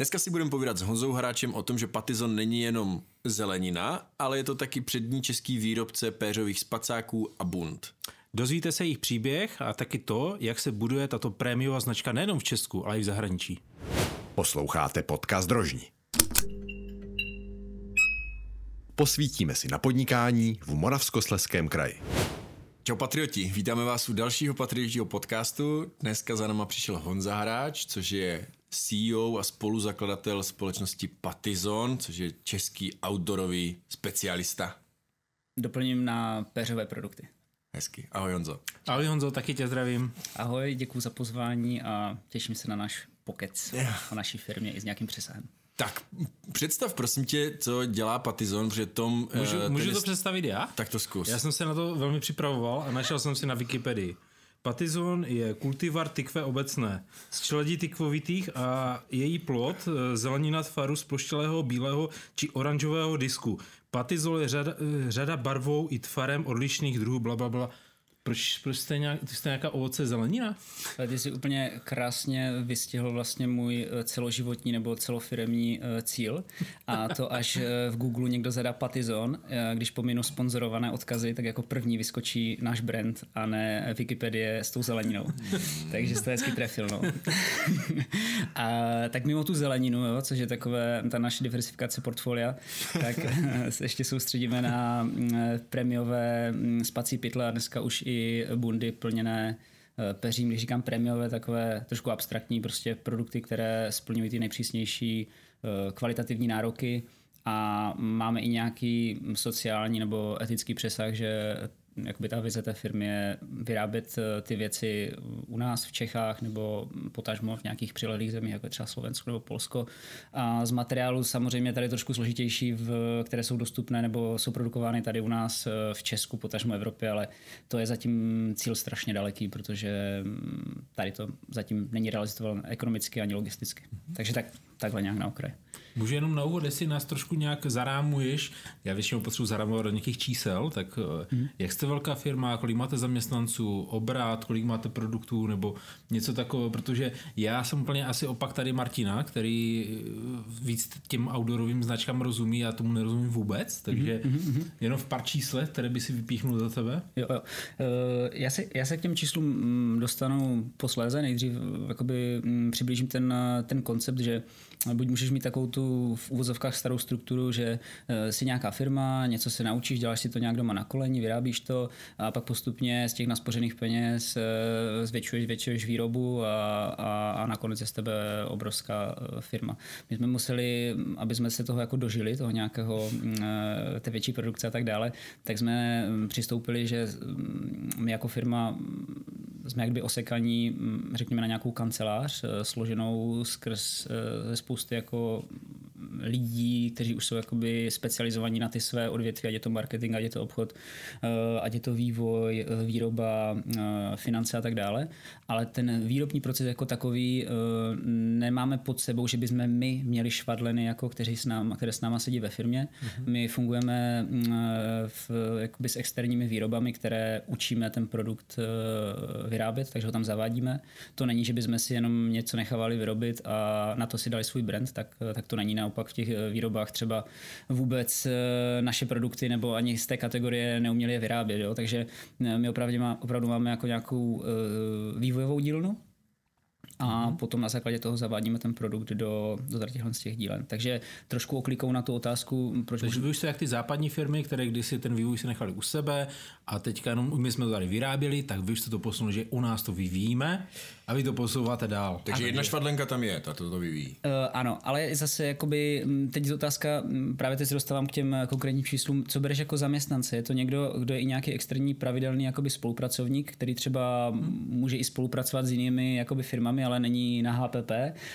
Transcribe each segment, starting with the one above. Dneska si budeme povídat s Honzou Haráčem o tom, že Patizon není jenom zelenina, ale je to taky přední český výrobce péřových spacáků a bund. Dozvíte se jejich příběh a taky to, jak se buduje tato prémiová značka nejenom v Česku, ale i v zahraničí. Posloucháte podcast ROŽNI. Posvítíme si na podnikání v Moravskoslezském kraji. Čau patrioti, vítáme vás u dalšího patriotího podcastu. Dneska za náma přišel Honza Haráč, což je CEO a spoluzakladatel společnosti Patizon, což je český outdoorový specialista. Doplním na péřové produkty. Hezky. Ahoj Honzo. Ahoj Honzo, taky tě zdravím. Ahoj, děkuji za pozvání a těším se na náš pokec o naší firmě i s nějakým přesahem. Tak, představ prosím tě, co dělá Patizon, protože Tom... Můžu to představit já? Tak to zkus. Já jsem se na to velmi připravoval a našel jsem si na Wikipedii. Patizon je kultivar tykve obecné z čeledí tykvovitých a její plod zelenina tvaru z ploštělého, bílého či oranžového disku. Patizol je řada barvou i tvarem odlišných druhů, blablabla. Proč jste nějaká ovoce zelenina? Ty jsi úplně krásně vystihl vlastně můj celoživotní nebo celofiremní cíl. A to až v Google někdo zadá Patizon, když pominu sponzorované odkazy, tak jako první vyskočí náš brand a ne Wikipedie s tou zeleninou. Takže jste hezky trefil. No. A tak mimo tu zeleninu, jo, což je takové ta naše diversifikace portfolia, tak se ještě soustředíme na prémiové spací pytle a dneska už i bundy plněné peřím, když říkám prémiové, takové trošku abstraktní prostě produkty, které splňují ty nejpřísnější kvalitativní nároky a máme i nějaký sociální nebo etický přesah, že jakoby ta vize té firmy je vyrábět ty věci u nás v Čechách nebo potažmo v nějakých přilehlých zemích, jako třeba Slovensko nebo Polsko. A z materiálu samozřejmě tady trošku složitější, které jsou dostupné nebo jsou produkovány tady u nás v Česku, potažmo Evropě, ale to je zatím cíl strašně daleký, protože tady to zatím není realizovatelné ekonomicky ani logisticky. Takže takhle nějak na okraj. Můžu jenom na úvod, jestli nás trošku nějak zarámuješ, já většinou potřebuji zarámovat do nějakých čísel, tak jak jste velká firma, kolik máte zaměstnanců, obrat, kolik máte produktů nebo něco takového, protože já jsem úplně asi opak tady Martina, který víc těm outdoorovým značkám rozumí, já tomu nerozumím vůbec, takže jenom v pár číslech, které by si vypíchnul za tebe. Jo. Já se k těm číslům dostanu posléze, nejdřív jakoby přiblížím ten koncept, že buď můžeš mít takovou tu v uvozovkách starou strukturu, že jsi nějaká firma, něco se naučíš, děláš si to nějak doma na koleni, vyrábíš to a pak postupně z těch naspořených peněz zvětšuješ výrobu a nakonec je z tebe obrovská firma. My jsme museli, aby jsme se toho jako dožili, toho nějakého té větší produkce a tak dále, tak jsme přistoupili, že my jako firma jsme jakby osekaní, řekněme, na nějakou kancelář složenou skrz spousty jako lidí, kteří už jsou jakoby specializovaní na ty své odvětví, ať je to marketing, ať je to obchod, ať je to vývoj, výroba, finance a tak dále. Ale ten výrobní proces jako takový nemáme pod sebou, že bychom my měli švadleny, jako které s náma sedí ve firmě. My fungujeme jakoby s externími výrobami, které učíme ten produkt vyrábět, takže ho tam zavádíme. To není, že bychom si jenom něco nechávali vyrobit a na to si dali svůj brand, tak to není. Naopak v těch výrobách třeba vůbec naše produkty nebo ani z té kategorie neuměli je vyrábět. Jo? Takže my opravdu máme jako nějakou vývojovou dílnu a potom na základě toho zavádíme ten produkt do těchto z těch dílen. Takže trošku oklikou na tu otázku. Proč takže vy už jste jak ty západní firmy, které kdysi ten vývoj se nechali u sebe a teďka jenom my jsme to tady vyráběli, tak vy už jste to posunuli, že u nás to vyvíjíme a vy to posouváte dál. Takže ano, jedna švadlenka tam je, ta to vyvíjí. Ano, ale zase jakoby, teď je otázka, právě teď se dostávám k těm konkrétním číslům, co bereš jako zaměstnance? Je to někdo, kdo je i nějaký externí pravidelný jakoby spolupracovník, který třeba může i spolupracovat s jinými jakoby firmami, ale není na HPP,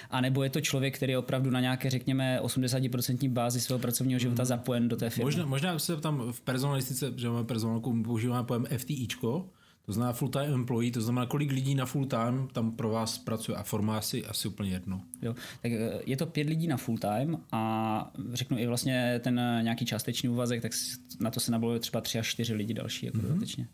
anebo je to člověk, který je opravdu na nějaké, řekněme, 80% bázi svého pracovního života zapojen do té firmy? Možná se tam v personalistice, že máme personálku, používáme pojem FTIčko, to znamená full-time employee, to znamená, kolik lidí na full-time tam pro vás pracuje a forma asi úplně jedno. Jo, tak je to 5 lidí na full-time a řeknu i vlastně ten nějaký částečný úvazek, tak na to se nabaluje třeba 3 až 4 lidi další jako dodatečně.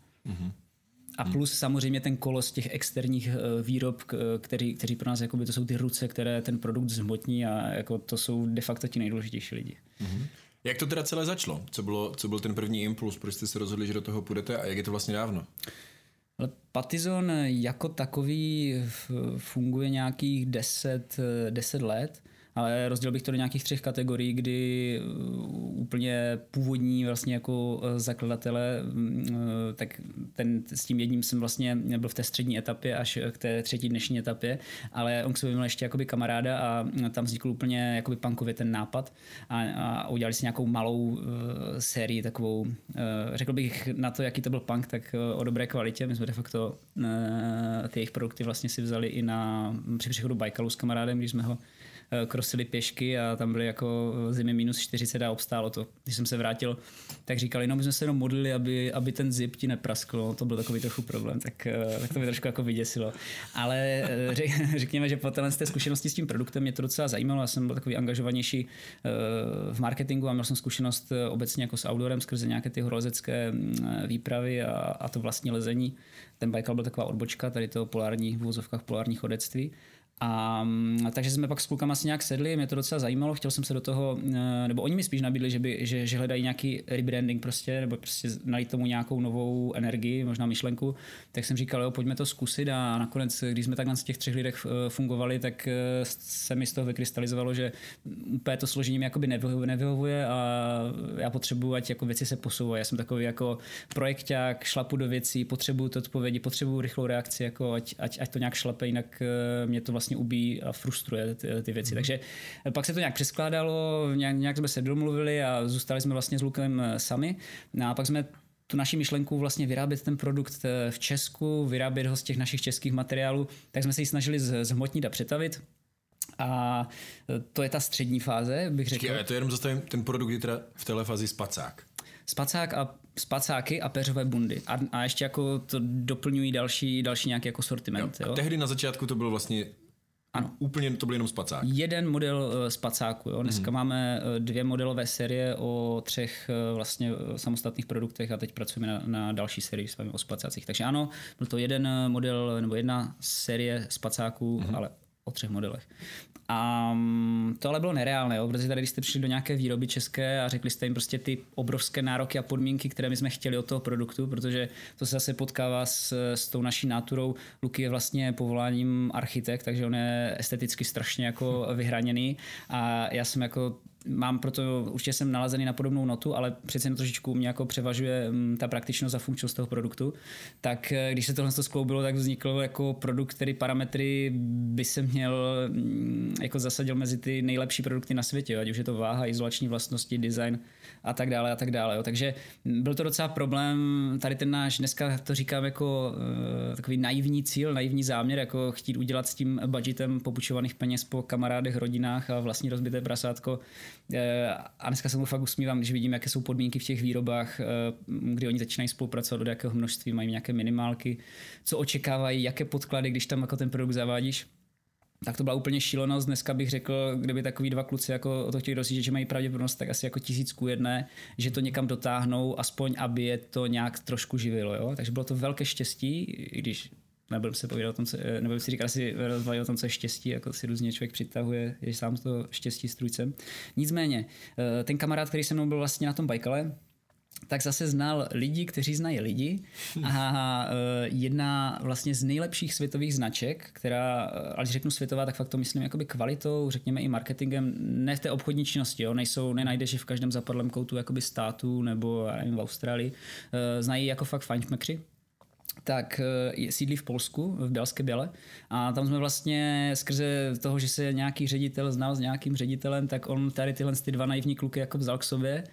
A plus samozřejmě ten kolos těch externích výrob, kteří pro nás jakoby, to jsou ty ruce, které ten produkt zhmotní a jako, to jsou de facto ti nejdůležitější lidi. Mm-hmm. Jak to teda celé začalo? Co byl ten první impuls? Proč jste se rozhodli, že do toho půjdete a jak je to vlastně dávno? Patizon jako takový funguje nějakých 10 let, ale rozdělil bych to do nějakých 3 kategorií, kdy úplně původní vlastně jako zakladatele, tak s tím jedním jsem vlastně byl v té střední etapě až k té 3. dnešní etapě, ale on k sobě měl ještě jakoby kamaráda a tam vznikl úplně jakoby punkově ten nápad a udělali si nějakou malou sérii takovou, řekl bych na to, jaký to byl punk, tak o dobré kvalitě. My jsme de facto ty jejich produkty vlastně si vzali i při přechodu Bajkalu s kamarádem, když jsme ho krosili pěšky a tam byly jako zimy -40 a obstálo to. Když jsem se vrátil, tak říkali, no my jsme se jenom modlili, aby ten zip ti nepraskl. To byl takový trochu problém, tak to mě trošku jako vyděsilo. Ale řekněme, že po té zkušenosti s tím produktem mě to docela zajímalo. Já jsem byl takový angažovanější v marketingu a měl jsem zkušenost obecně jako s outdoorem skrze nějaké ty horolezecké výpravy a to vlastní lezení. Ten Bajkal byl taková odbočka, tady to polární, v uvozovkách polární chodectví. A takže jsme pak s klukama si nějak sedli, mě to docela zajímalo, chtěl jsem se do toho, nebo oni mi spíš nabídli, že hledají nějaký rebranding prostě, nebo prostě najít tomu nějakou novou energii, možná myšlenku, tak jsem říkal, jo, pojďme to zkusit a nakonec, když jsme takhle z těch 3 lidech fungovali, tak se mi z toho vykrystalizovalo, že úplně to složení mi jakoby nevyhovuje a já potřebuji, ať jako věci se posouvají. Já jsem takový jako projekťák, šlapu do věcí, potřebuji to odpovědi, potřebuji rychlou reakci, jako ať to nějak šlape, jinak mě to vlastně ubíjí a frustruje ty věci. Takže pak se to nějak přeskládalo, nějak jsme se domluvili a zůstali jsme vlastně s Lukem sami. A pak jsme tu naši myšlenku vlastně vyrábět ten produkt v Česku, vyrábět ho z těch našich českých materiálů, tak jsme se ji snažili zhmotnit a přetavit. A to je ta střední fáze, bych řekl. Čekaj, já to jenom zastavím, ten produkt je teda v téhle fázi spacák. Spacáky a péřové bundy. A ještě jako to doplňují další nějaký jako sortiment. Jo. A tehdy na začátku to bylo vlastně ano. Úplně to byl jenom spacák. Jeden model spacáku. Jo. Dneska máme 2 modelové série o 3 vlastně samostatných produktech a teď pracujeme na další sérii s vámi o spacácích. Takže ano, byl to jeden model nebo jedna série spacáků, ale o 3 modelech. A to ale bylo nereálné, jo? Protože tady, když jste přišli do nějaké výroby české a řekli jste jim prostě ty obrovské nároky a podmínky, které my jsme chtěli od toho produktu, protože to se zase potkává s tou naší náturou. Luky je vlastně povoláním architekt, takže on je esteticky strašně jako vyhraněný a já jsem jako proto určitě jsem nalazený na podobnou notu, ale přece jen trošičku mě jako převažuje ta praktičnost a funkčnost toho produktu. Tak když se tohle skloubilo, tak vznikl jako produkt, který parametry by se měl jako zasadil mezi ty nejlepší produkty na světě, jo? Ať už je to váha, izolační vlastnosti, design a tak dále a tak dále. Jo? Takže byl to docela problém, tady ten náš, dneska to říkám jako takový naivní cíl, naivní záměr, jako chtít udělat s tím budgetem popučovaných peněz po kamarádech, rodinách a vlastní rozbité prasátko. A dneska se mu fakt usmívám, když vidím, jaké jsou podmínky v těch výrobách, kdy oni začínají spolupracovat, od jakého množství, mají nějaké minimálky, co očekávají, jaké podklady, když tam jako ten produkt zavádíš. Tak to byla úplně šílenost. Dneska bych řekl, kdyby takový 2 kluci jako o to chtěli rozjíždět, že mají pravděpodobnost tak asi jako 1000:1, že to někam dotáhnou, aspoň aby je to nějak trošku živilo. Jo? Takže bylo to velké štěstí, i když nebudem si říkat asi rozvalit o tom, co je štěstí, jako si různě člověk přitahuje, je sám to štěstí strůjcem. Nicméně, ten kamarád, který se mnou byl vlastně na tom Bajkale, tak zase znal lidi, kteří znají lidi a jedna vlastně z nejlepších světových značek, která, ale když řeknu světová, tak fakt to myslím jakoby kvalitou, řekněme i marketingem, ne v té obchodní činnosti, jo, nenajdeš je v každém zapadlém koutu jakoby státu nebo v Austrálii, znají jako fakt fajnšmekři. Tak sídlí v Polsku, v Bělské Běle a tam jsme vlastně skrze toho, že se nějaký ředitel znal s nějakým ředitelem, tak on tady tyhle ty 2 naivní kluky jako vzal k sobě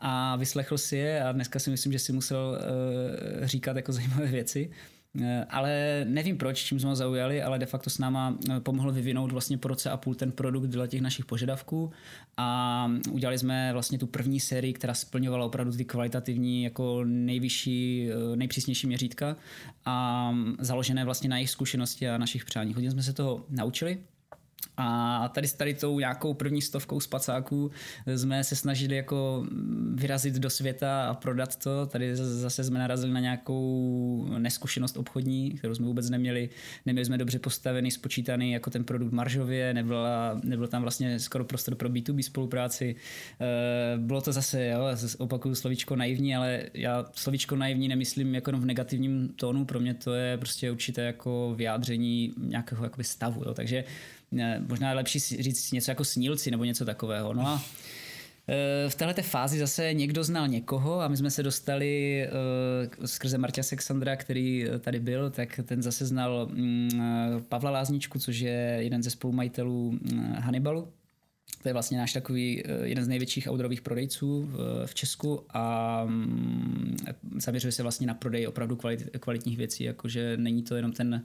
a vyslechl si je a dneska si myslím, že si musel říkat jako zajímavé věci. Ale nevím proč, čím jsme ho zaujali, ale de facto s náma pomohl vyvinout vlastně po roce a půl ten produkt dle těch našich požadavků a udělali jsme vlastně tu první sérii, která splňovala opravdu ty kvalitativní jako nejvyšší, nejpřísnější měřítka a založené vlastně na jejich zkušenosti a našich přání. Hodně jsme se toho naučili A tady s tou nějakou první 100 spacáků jsme se snažili jako vyrazit do světa a prodat to. Tady zase jsme narazili na nějakou neskušenost obchodní, kterou jsme vůbec neměli. Neměli jsme dobře postavený, spočítaný jako ten produkt maržově, nebylo tam vlastně skoro prostor pro B2B spolupráci. Bylo to zase, jo, opakuju slovíčko naivní, ale já slovíčko naivní nemyslím jako v negativním tónu. Pro mě to je prostě určité jako vyjádření nějakého jakoby stavu. Jo. Takže možná je lepší říct něco jako snílci nebo něco takového. No a v této fázi zase někdo znal někoho a my jsme se dostali skrze Marty Seksandra, který tady byl, tak ten zase znal Pavla Lázničku, což je jeden ze spolumajitelů Hannibalu. To je vlastně náš takový jeden z největších outdoorových prodejců v Česku a zaměřuje se vlastně na prodej opravdu kvalitních věcí, jakože není to jenom ten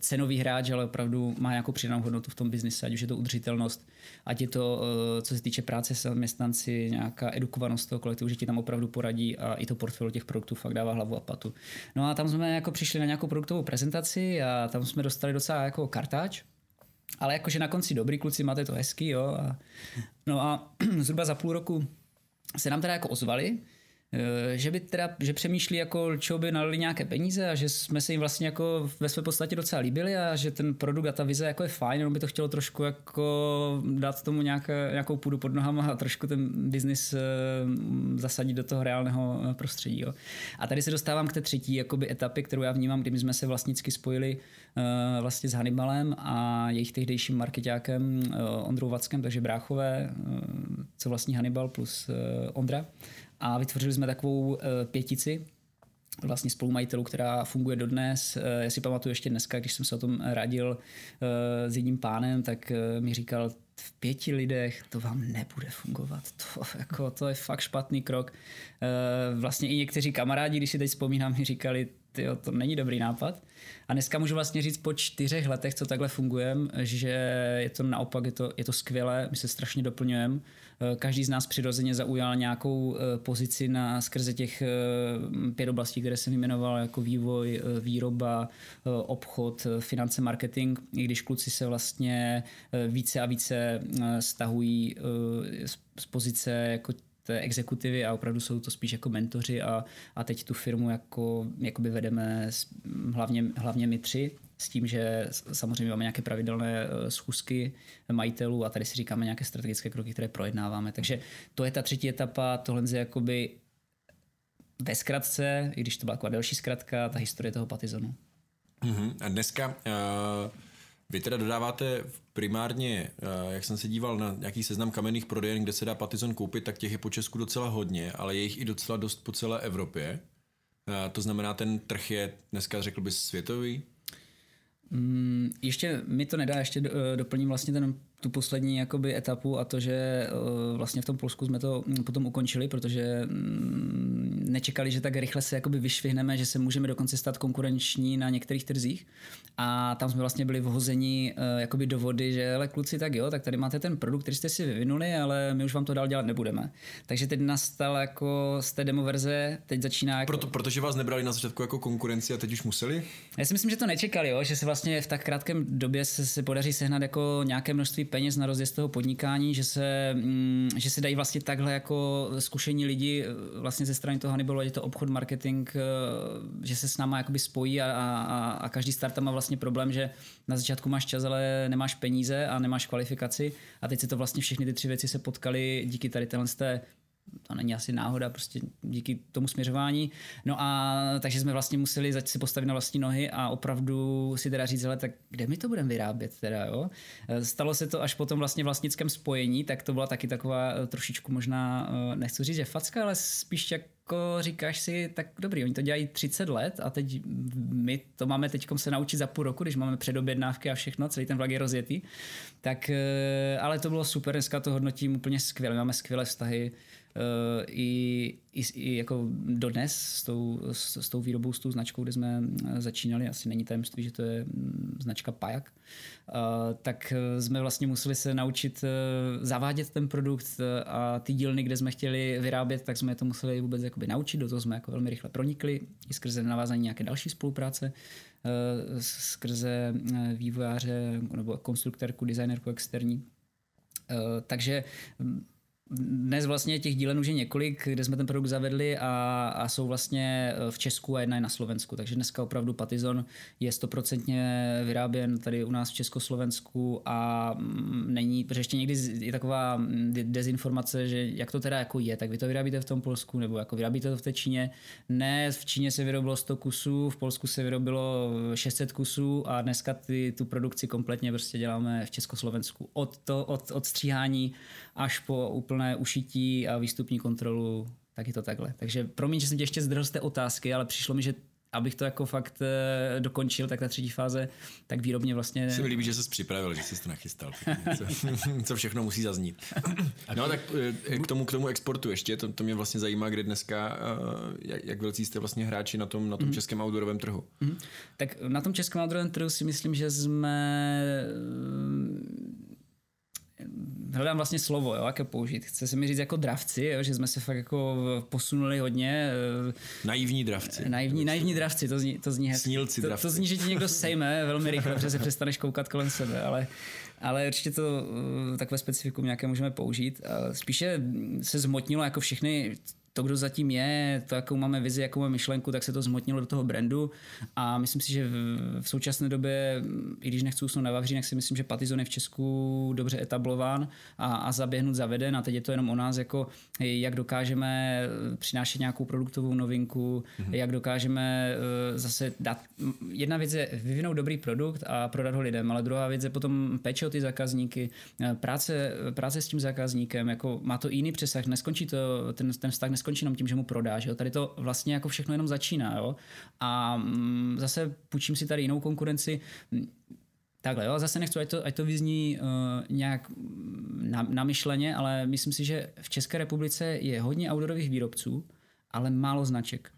cenový hráč, ale opravdu má nějakou přidanou hodnotu v tom biznise, ať už je to udržitelnost, ať je to, co se týče práce s zaměstnanci, nějaká edukovanost toho kolektivu, že ti tam opravdu poradí a i to portfolio těch produktů fakt dává hlavu a patu. No a tam jsme jako přišli na nějakou produktovou prezentaci a tam jsme dostali docela jako kartáč. Ale jakože na konci dobrý kluci, máte to hezky, jo. No a zhruba za půl roku se nám teda jako ozvali, že přemýšlí, jako, čeho by nalili nějaké peníze a že jsme se jim vlastně jako ve své podstatě docela líbili a že ten produkt a ta vize jako je fajn, jenom by to chtělo trošku jako dát tomu nějakou půdu pod nohama a trošku ten biznis zasadit do toho reálného prostředí. Jo. A tady se dostávám k té třetí jakoby etapě, kterou já vnímám, kdy my jsme se vlastnicky spojili vlastně s Hannibalem a jejich tehdejším marketákem Ondrou Vackem, takže bráchové, co vlastní Hannibal plus Ondra. A vytvořili jsme takovou pětici vlastně spolumajitelů, která funguje dodnes. Já si pamatuju ještě dneska, když jsem se o tom radil s jedním pánem, tak mi říkal, v 5 lidech to vám nebude fungovat. To je fakt špatný krok. Vlastně i někteří kamarádi, když si teď vzpomínám, mi říkali, tyjo, to není dobrý nápad. A dneska můžu vlastně říct po 4 letech, co takhle fungujeme, že je to naopak, je to skvělé, my se strašně doplňujeme. Každý z nás přirozeně zaujal nějakou pozici skrze těch 5 oblastí, které jsem jmenoval, jako vývoj, výroba, obchod, finance, marketing, i když kluci se vlastně více a více stahují z pozice jako té exekutivy a opravdu jsou to spíš jako mentoři a teď tu firmu jakoby vedeme hlavně my 3 s tím, že samozřejmě máme nějaké pravidelné schůzky majitelů a tady si říkáme nějaké strategické kroky, které projednáváme. Takže to je ta třetí etapa, tohle je jakoby ve zkratce, i když to byla taková delší zkratka, ta historie toho Patizonu. Mm-hmm. A dneska vy teda dodáváte primárně, jak jsem se díval na nějaký seznam kamenných prodejen, kde se dá Patizon koupit, tak těch je po Česku docela hodně, ale je jich i docela dost po celé Evropě. To znamená, ten trh je dneska, řekl bys, světový? Ještě mi to nedá, ještě doplním vlastně tu poslední jakoby etapu a to, že vlastně v tom Polsku jsme to potom ukončili, protože nečekali, že tak rychle se jakoby vyšvihneme, že se můžeme dokonce stát konkurenční na některých trzích a tam jsme vlastně byli vhozeni jakoby do vody, že ale kluci, tak jo, tak tady máte ten produkt, který jste si vyvinuli, ale my už vám to dál dělat nebudeme. Takže teď nastal jako z té demoverze, teď začíná... Jako... Protože vás nebrali na začátku jako konkurenci a teď už museli? Já si myslím, že to nečekali, jo, že se vlastně v tak krátkém době se podaří sehnat jako nějaké množství peněz na rozjezd toho podnikání, že se dají vlastně takhle jako zkušení lidi vlastně ze strany toho Hannibalu, ať je to obchod, marketing, že se s náma jakoby spojí a každý startup má vlastně problém, že na začátku máš čas, ale nemáš peníze a nemáš kvalifikaci a teď se to vlastně všechny ty 3 věci se potkaly díky tady téhle to není asi náhoda, prostě díky tomu směřování. No a takže jsme vlastně museli začít si postavit na vlastní nohy a opravdu si teda říct, hele, tak kde my to budeme vyrábět teda, jo? Stalo se to až potom vlastně vlastnickém spojení, tak to byla taky taková trošičku možná, nechci říct, že facka, ale spíš jako říkáš si, tak dobrý, oni to dělají 30 let a teď my to máme teďkom se naučit za půl roku, když máme předobjednávky a všechno, celý ten vlak je rozjetý. Tak, ale to bylo super, dneska to hodnotím úplně skvěle, máme skvělé vztahy i jako dodnes s tou výrobou, s tou značkou, kde jsme začínali, asi není tajemství, že to je značka Pajak, tak jsme vlastně museli se naučit zavádět ten produkt a ty dílny, kde jsme chtěli vyrábět, tak jsme to museli vůbec jakoby naučit, do toho jsme jako velmi rychle pronikli, i skrze navázání nějaké další spolupráce, skrze vývojáře nebo konstruktorku, designerku externí. Takže dnes vlastně těch dílen už je několik, kde jsme ten produkt zavedli a jsou vlastně v Česku a jedna je na Slovensku. Takže dneska opravdu Patizon je 100% vyráběn tady u nás v Československu a není, protože ještě někdy je taková dezinformace, že jak to teda jako je, tak vy to vyrábíte v tom Polsku nebo jako vyrábíte to v té Číně. Ne, v Číně se vyrobilo 100 kusů, v Polsku se vyrobilo 600 kusů a dneska tu produkci kompletně prostě děláme v Československu. Od stříhání až po úplné ušití a výstupní kontrolu, tak je to takhle. Takže promiň, že jsem tě ještě zdrhl z té otázky, ale přišlo mi, že abych to jako fakt dokončil, tak ta třetí fáze, tak výrobně vlastně... Se mi líbí, že jsi připravil, že jsi to nachystal. Co všechno musí zaznít. No tak k tomu exportu ještě, to mě vlastně zajímá, kde dneska, jak velcí jste vlastně hráči na tom českém outdoorovém trhu. Tak na tom českém outdoorovém trhu si myslím, že jsme... Hledám vlastně slovo, jo, jaké použít. Chce se mi říct jako dravci, jo, že jsme se fakt jako posunuli hodně. Naivní dravci. Naivní dravci, to zní hezky. Snílci dravci. To zní, že ti někdo sejme velmi rychle, protože se přestaneš koukat kolem sebe, ale určitě to takové specifikum nějaké můžeme použít. Spíše se zmotnilo jako všechny... To, kdo zatím je, to, jakou máme vizi, jakou máme myšlenku, tak se to zmotnilo do toho brandu a myslím si, že v současné době, i když nechci usnout na vavřínech, si myslím, že Patizon je v Česku dobře etablován a zaběhnut, zaveden a teď je to jenom o nás, jako jak dokážeme přinášet nějakou produktovou novinku, jak dokážeme zase dát... Jedna věc je vyvinout dobrý produkt a prodat ho lidem, ale druhá věc je potom péče o ty zákazníky, práce s tím zákazníkem, jako má to jiný přesah, neskončí to ten vztah skončí jenom tím, že mu prodáš. Jo? Tady to vlastně jako všechno jenom začíná. Jo? A zase půjčím si tady jinou konkurenci. Takhle, jo? Zase nechci, ať to vyzní nějak namyšleně, ale myslím si, že v České republice je hodně outdoorových výrobců, ale málo značek.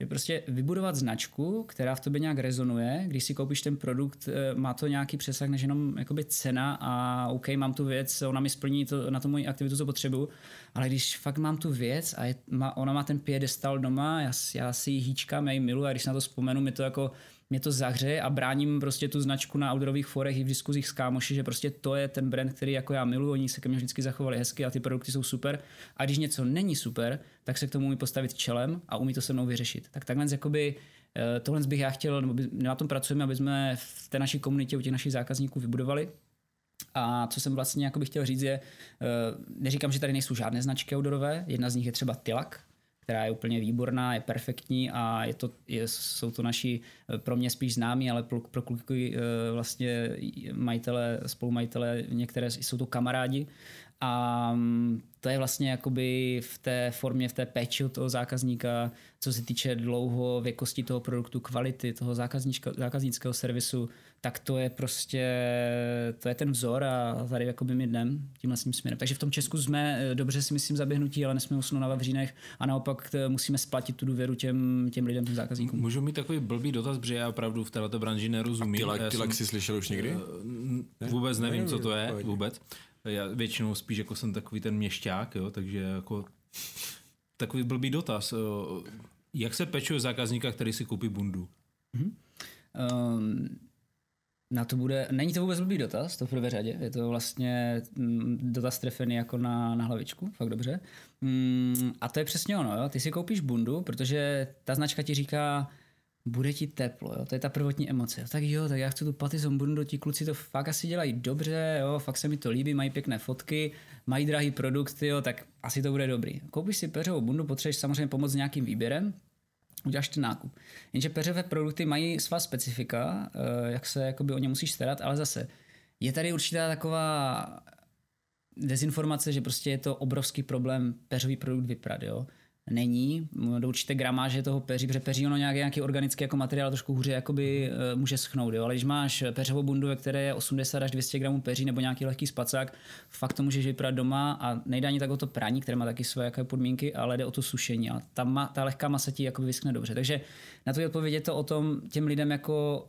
Je prostě vybudovat značku, která v tobě nějak rezonuje, když si koupíš ten produkt, má to nějaký přesah než jenom jakoby cena a OK, mám tu věc, ona mi splní na tu moji aktivitu, co potřebuju, ale když fakt mám tu věc a ona má ten piedestal doma, já si ji hýčkám, já ji miluji a když si na to vzpomenu, mě to zahřeje a bráním prostě tu značku na outdoorových forech i v diskuzích s kámoši, že prostě to je ten brand, který jako já miluji, oni se ke mně vždycky zachovali hezky a ty produkty jsou super. A když něco není super, tak se k tomu umí postavit čelem a umí to se mnou vyřešit. Tak takhle jakoby tohle bych já chtěl, nebo na tom pracujeme, aby jsme v té naší komunitě u těch našich zákazníků vybudovali. A co jsem vlastně jakoby chtěl říct je, neříkám, že tady nejsou žádné značky outdoorové, jedna z nich je třeba Tilak, která je úplně výborná, je perfektní a jsou to naši pro mě spíš známí, ale pro kluky vlastně spolumajitele, některé jsou to kamarádi a to je vlastně jakoby v té formě, v té péči toho zákazníka, co se týče dlouhověkosti toho produktu, kvality, toho zákaznického servisu, tak to je prostě, to je ten vzor a tady jakoby my jdem tímhle směrem. Takže v tom Česku jsme dobře si myslím zaběhnutí, ale nesmíme usnout na vavřínech a naopak musíme splatit tu důvěru těm lidem, těm zákazníkům. Můžu mít takový blbý dotaz, protože já opravdu v této branži nerozumím. A Tilak jsi slyšel už někdy? Vůbec nevím, co to je, vůbec. Já většinou spíš jako jsem takový ten měšťák, jo, takže jako takový blbý dotaz. Jak se pečuje zákazníka, který si koupí bundu? Na to bude, není to vůbec blbý dotaz, to v prvé řadě, je to vlastně dotaz trefený jako na hlavičku, fakt dobře. A to je přesně ono, jo? Ty si koupíš bundu, protože ta značka ti říká, bude ti teplo, jo? To je ta prvotní emoce. Tak jo, tak já chci tu Patizon bundu, ti kluci to fakt asi dělají dobře, jo? Fakt se mi to líbí, mají pěkné fotky, mají drahý produkty, jo? Tak asi to bude dobrý. Koupíš si peřovou bundu, potřebuješ samozřejmě pomoct s nějakým výběrem, uděláš ten nákup. Jenže peřové produkty mají svá specifika, jak se jakoby o ně musíš starat, ale zase je tady určitá taková dezinformace, že prostě je to obrovský problém peřový produkt vyprat, jo? Není, do určité gramáže toho peří, protože peří ono nějaký organický jako materiál trošku hůře jakoby může schnout, jo? Ale když máš peřovou bundu, ve které je 80 až 200 gramů peří nebo nějaký lehký spacák, fakt to můžeš vyprat doma a nejde ani tak o to prání, které má taky své jaké podmínky, ale jde o to sušení a ta lehká masa ti jakoby vyschne dobře. Takže na to odpověď je to o tom těm lidem jako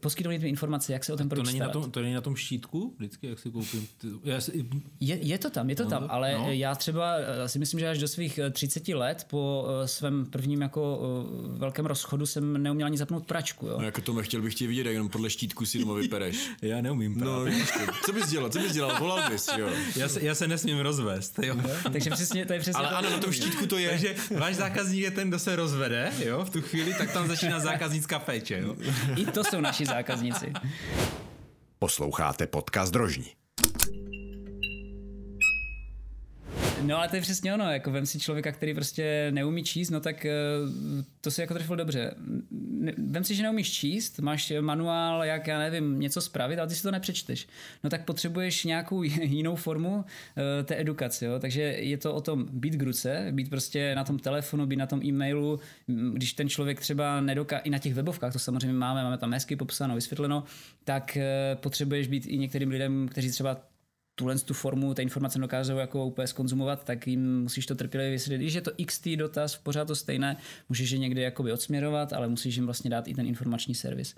poskytovat mi informace, jak se o ten produkt starat. To není na tom štítku vždycky, jak si koupím? Je to tam, ale no. Já třeba si myslím, že až do svých 30 let po svém prvním jako velkém rozchodu jsem neuměl ani zapnout pračku. Jo? No jako to nechtěl bych tě vidět, jenom podle štítku si doma vypereš. Já neumím právě. No, co bys dělal? Volal bys, jo. Já se nesmím rozvést, jo. Takže přesně, to je přesně. Ale to, ano, na tom štítku to je, že váš zákazník je ten, kdo se rozvede, jo, v tu chvíli, tak tam začíná zákaznická péče, jo. I to jsou naši zákazníci. Posloucháte podcast ROŽNI. No ale to je přesně ono, jako vem si člověka, který prostě neumí číst, no tak to si jako trefilo dobře. Vem si, že neumíš číst, máš manuál, jak já nevím, něco spravit, ale ty si to nepřečteš. No tak potřebuješ nějakou jinou formu té edukace, jo? Takže je to o tom být k ruce, být prostě na tom telefonu, být na tom e-mailu, když ten člověk třeba nedoká, i na těch webovkách, to samozřejmě máme tam hezky popsáno, vysvětleno, tak potřebuješ být i některým lidem, kteří třeba tuhle tu formu, ta informace dokážou jako úplně zkonzumovat, tak jim musíš to trpělivě vysvětlit. Když je to XT dotaz, pořád to stejné, můžeš je někde jakoby odsměrovat, ale musíš jim vlastně dát i ten informační servis.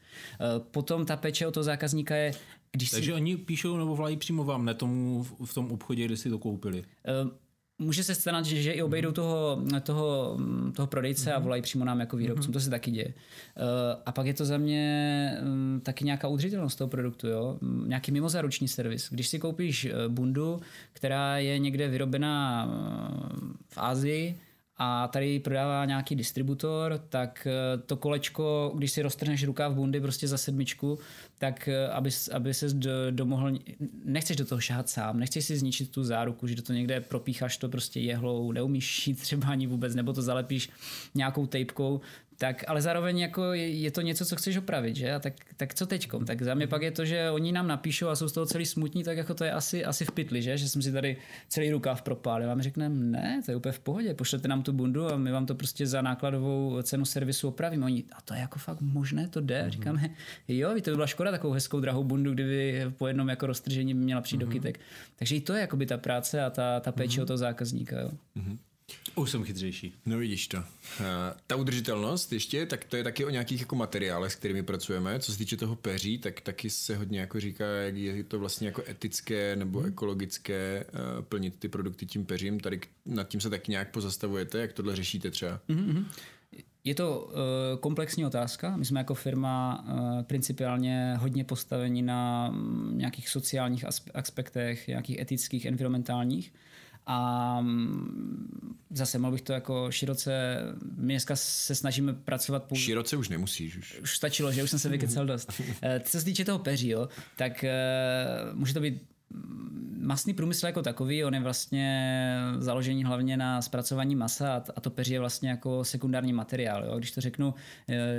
Potom ta péče o toho zákazníka je, když takže si... oni píšou nebo volají přímo vám, ne tomu v tom obchodě, kde si to koupili? Může se stát, že i obejdou toho prodejce a volají přímo nám jako výrobcům. To se taky děje. A pak je to za mě taky nějaká udržitelnost toho produktu. Jo? Nějaký mimozáruční servis. Když si koupíš bundu, která je někde vyrobená v Asii a tady prodává nějaký distributor, tak to kolečko, když si roztrhneš rukáv bundy prostě za 7, tak aby se domohl, nechceš do toho šahat sám, nechceš si zničit tu záruku, že do toho někde propícháš to prostě jehlou, neumíš šít třeba ani vůbec, nebo to zalepíš nějakou tejpkou, tak, ale zároveň jako je to něco, co chceš opravit, že? A tak co teďkom? Tak za mě pak je to, že oni nám napíšou a jsou z toho celý smutní, tak jako to je asi v pytli, že jsem si tady celý rukáv propálil. A my řekneme, ne, to je úplně v pohodě, pošlete nám tu bundu a my vám to prostě za nákladovou cenu servisu opravíme. Oni, a to je jako fakt možné, to jde. Říkáme, jo, víte, to byla škoda takovou hezkou drahou bundu, kdyby po jednom jako roztržení měla přijít do kytek. Takže i to je jakoby ta práce a ta péče o toho zákazníka, jo. Už jsem chytřejší. No vidíš to. Ta udržitelnost ještě, tak to je taky o nějakých jako materiálech, s kterými pracujeme. Co se týče toho peří, tak taky se hodně jako říká, jak je to vlastně jako etické nebo ekologické plnit ty produkty tím peřím. Tady nad tím se tak nějak pozastavujete, jak tohle řešíte třeba? Je to komplexní otázka. My jsme jako firma principiálně hodně postaveni na nějakých sociálních aspektech, nějakých etických, environmentálních. A zase mohl bych to jako široce, my dneska se snažíme pracovat... Široce už nemusíš. Už stačilo, že už jsem se vykecal dost. Co se týče toho peří, jo, tak může to být masný průmysl jako takový, on je vlastně založený hlavně na zpracování masa a to peří je vlastně jako sekundární materiál. Jo? Když to řeknu,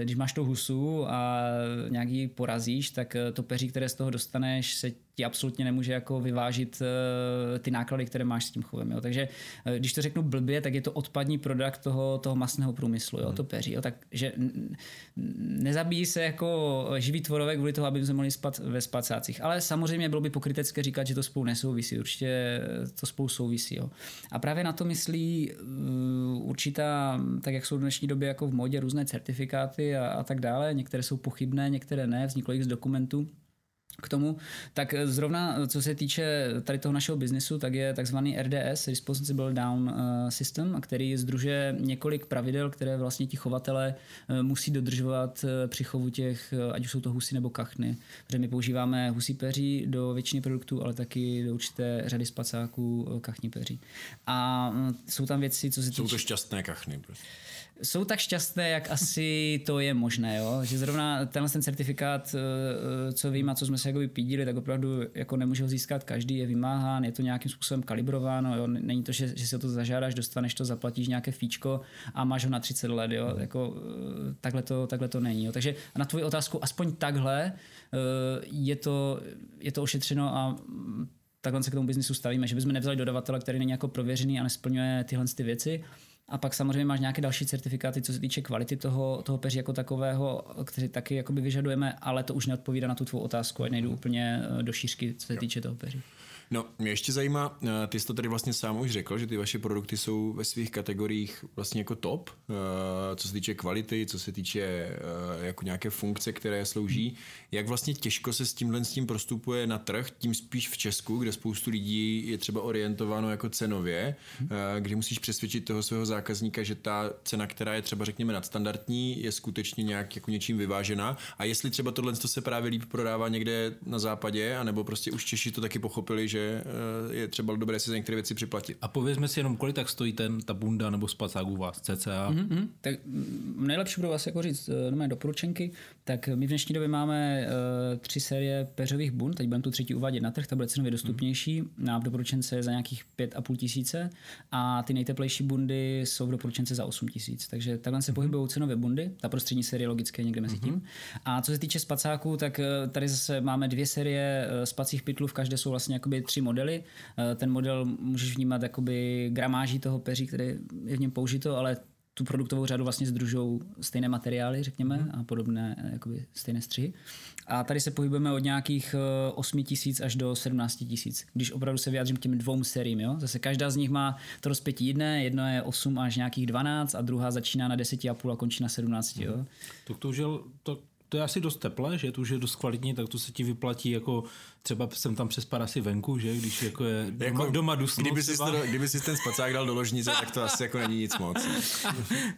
když máš tu husu a nějak ji porazíš, tak to peří, které z toho dostaneš, se ti absolutně nemůže jako vyvážit ty náklady, které máš s tím chovem. Jo? Takže když to řeknu blbě, tak je to odpadní produkt toho masného průmyslu, jo? To peří. Jo? Takže nezabíjí se jako živý tvorové kvůli toho, aby jsme mohli spát ve spacácích. Ale samozřejmě bylo by pokrytecké říkat, že to spolu nesouvisí. Určitě to spolu souvisí. Jo? A právě na to myslí určitá, tak jak jsou v dnešní době jako v modě různé certifikáty a tak dále. Některé jsou pochybné, některé ne, vzniklo jich z dokumentů. K tomu, tak zrovna co se týče tady toho našeho biznesu, tak je takzvaný RDS, Responsible Down System, který sdružuje několik pravidel, které vlastně ti chovatele musí dodržovat při chovu těch, ať už jsou to husy nebo kachny. Protože my používáme husí peří do většiny produktů, ale taky do určité řady spacáků kachní peří. A jsou tam věci, co se týče... Jsou to šťastné kachny. Jsou tak šťastné, jak asi to je možné. Jo? Že zrovna tenhle ten certifikát, co vím a co jsme se jakoby pídili, tak opravdu jako nemůže ho získat každý, je vymáhán, je to nějakým způsobem kalibrováno, jo? Není to, že si o to zažádáš, dostaneš to, zaplatíš nějaké fíčko a máš ho na 30 let. Jo? Jako, takhle to není. Jo? Takže na tvou otázku aspoň takhle je to ošetřeno a takhle se k tomu biznisu stavíme, že bychom nevzali dodavatele, který není jako prověřený a nesplňuje tyhle ty věci. A pak samozřejmě máš nějaké další certifikáty, co se týče kvality toho peří jako takového, který taky jakoby vyžadujeme, ale to už neodpovídá na tu tvou otázku, ať nejdu úplně do šířky, co se týče toho peří. No, mě ještě zajímá, ty jsi to tady vlastně sám už řekl, že ty vaše produkty jsou ve svých kategoriích vlastně jako top, co se týče kvality, co se týče jako nějaké funkce, které slouží. Jak vlastně těžko se s tímhle s tím prostupuje na trh, tím spíš v Česku, kde spoustu lidí je třeba orientováno jako cenově, kdy musíš přesvědčit toho svého zákazníka, že ta cena, která je třeba řekněme nadstandardní, je skutečně nějak jako něčím vyvážená. A jestli třeba tohle se právě líp prodává někde na západě, anebo prostě už Češi to taky pochopili, že je třeba dobré si za některé věci připlatit. A povězme si jenom, kolik tak stojí ta bunda nebo spacák u vás, cca? Tak nejlepší budu vás jako říct mé doporučenky, tak my v dnešní době máme 3 série peřových bund, teď budeme tu třetí uvádět na trh, ta bude cenově dostupnější, a v doporučence je za nějakých 5 500 a ty nejteplejší bundy jsou v doporučence za 8 000, takže takhle se pohybují cenově bundy, ta prostřední série logicky někde mezi tím. A co se týče spacáků, tak tady zase máme 2 série spacích pytlů, v každé jsou vlastně jakoby 3 modely. Ten model můžeš vnímat jakoby gramáží toho peří, které je v něm použito, ale tu produktovou řadu vlastně sdružou stejné materiály, řekněme, a podobné jakoby stejné střihy. A tady se pohybujeme od nějakých 8 000 až do 17 000, když opravdu se vyjádřím k těm 2 sériím. Jo? Zase každá z nich má to rozpětí jedné, jedno je 8 až nějakých 12 a druhá začíná na 10,5 a končí na 17. Jo? Tak to už je... To je asi dost teplé, že to už je dost kvalitní, tak to se ti vyplatí, jako třeba jsem tam přes parasy venku, že když jako je jako doma dusno. Kdyby si ten spacák dal do ložnice, tak to asi jako není nic moc.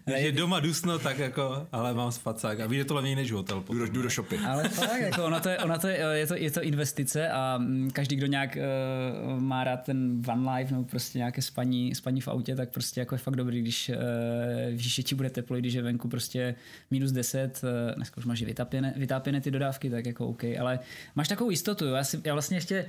Když je doma dusno, tak jako, ale mám spacák a vyjde to levněji než hotel. Potom, jdu do shopy. Ale tak, jako je to investice a každý, kdo nějak má rád ten van life nebo prostě nějaké spaní v autě, tak prostě jako je fakt dobrý, když víš, že ti bude teplo, když je venku prostě -10, dneska už máš vytápěné ty dodávky, tak jako OK, ale máš takovou jistotu, já vlastně ještě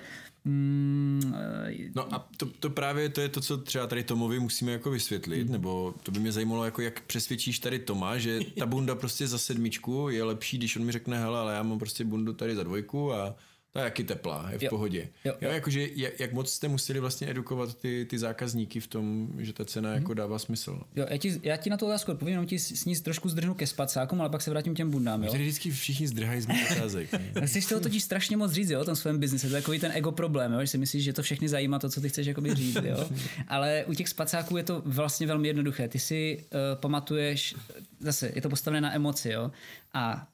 no a to právě to je to, co třeba tady Tomovi musíme jako vysvětlit, nebo to by mě zajímalo, jako jak přesvědčíš tady Toma, že ta bunda prostě za 7 je lepší, když on mi řekne, hele, ale já mám prostě bundu tady za 2 a ta je taky teplá, je v pohodě. Jo. Jakože jak moc jste museli vlastně edukovat ty zákazníky v tom, že ta cena jako dává smysl. Jo, já ti na to otázku odpovím, jenom ti s ní trošku zdrhnu ke spacákům, ale pak se vrátím k těm bundám. Jo? Tady vždycky všichni zdrhají z mých otázek. Chceš toho totiž strašně moc říct, jo, o tom svém biznise. To je takový ten ego problém, jo, že si myslíš, že to všechny zajímá, to, co ty chceš jakoby říct. Jo? Ale u těch spacáků je to vlastně velmi jednoduché. Ty si pamatuješ, zase je to postavené na emoci, jo, a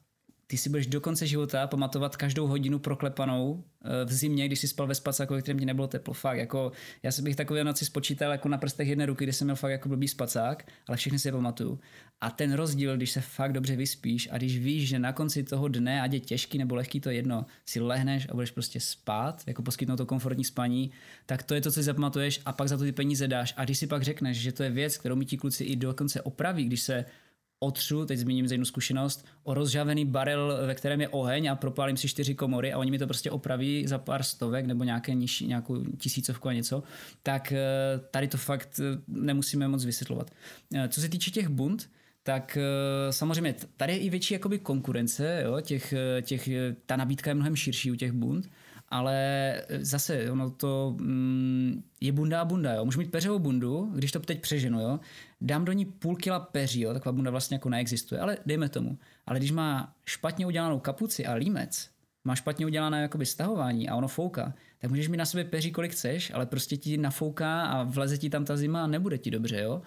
ty si budeš do konce života pamatovat každou hodinu proklepanou v zimě, když si spal ve spacáku, ve kterém ti nebylo teplo. Fakt, jako, já se bych takové noci spočítal jako na prstech jedné ruky, kde jsem měl fakt jako blbý spacák, ale všechny si je pamatuju. A ten rozdíl, když se fakt dobře vyspíš a když víš, že na konci toho dne, ať je těžký nebo lehký, to jedno, si lehneš a budeš prostě spát, jako poskytnout to komfortní spaní, tak to je to, co si zapamatuješ a pak za to ty peníze dáš. A když si pak řekneš, že to je věc, kterou mi ti kluci i dokonce opraví, když se otřu, teď zmíním jednu zkušenost, o rozžavený barel, ve kterém je oheň a propálím si 4 komory a oni mi to prostě opraví za pár stovek nebo nějakou 1000 a něco, tak tady to fakt nemusíme moc vysvětlovat. Co se týče těch bund, tak samozřejmě tady je i větší jakoby konkurence, jo? Ta nabídka je mnohem širší u těch bund, ale zase ono to je bunda a bunda. Jo? Můžu mít peřovou bundu, když to teď přeženu, jo? Dám do ní 0,5 kila peří, jo? Taková bunda vlastně jako neexistuje, ale dejme tomu. Ale když má špatně udělanou kapuci a límec, má špatně udělané jakoby stahování a ono fouká, tak můžeš mít na sobě peří kolik chceš, ale prostě ti nafouká a vleze ti tam ta zima a nebude ti dobře, jo?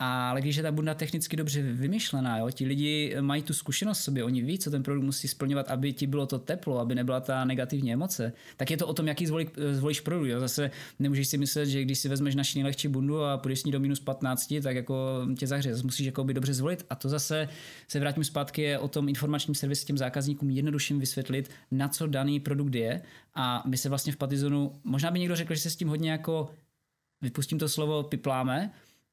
Ale když je ta bunda technicky dobře vymyšlená, jo? Ti lidi mají tu zkušenost sobě, oni ví, co ten produkt musí splňovat, aby ti bylo to teplo, aby nebyla ta negativní emoce, tak je to o tom, jaký zvolíš produkt. Jo? Zase nemůžeš si myslet, že když si vezmeš naši nejlehčí bundu a půjdeš s ní do -15, tak jako tě zahřeje, zase musíš jako by dobře zvolit a to zase se vrátím zpátky je o tom informačním servisu těm zákazníkům jednoduším vysvětlit, na co daný produkt je a my se vlastně v Patizonu, možná by někdo řekl, že se s tím hodně jako vypustím to slovo pipláme,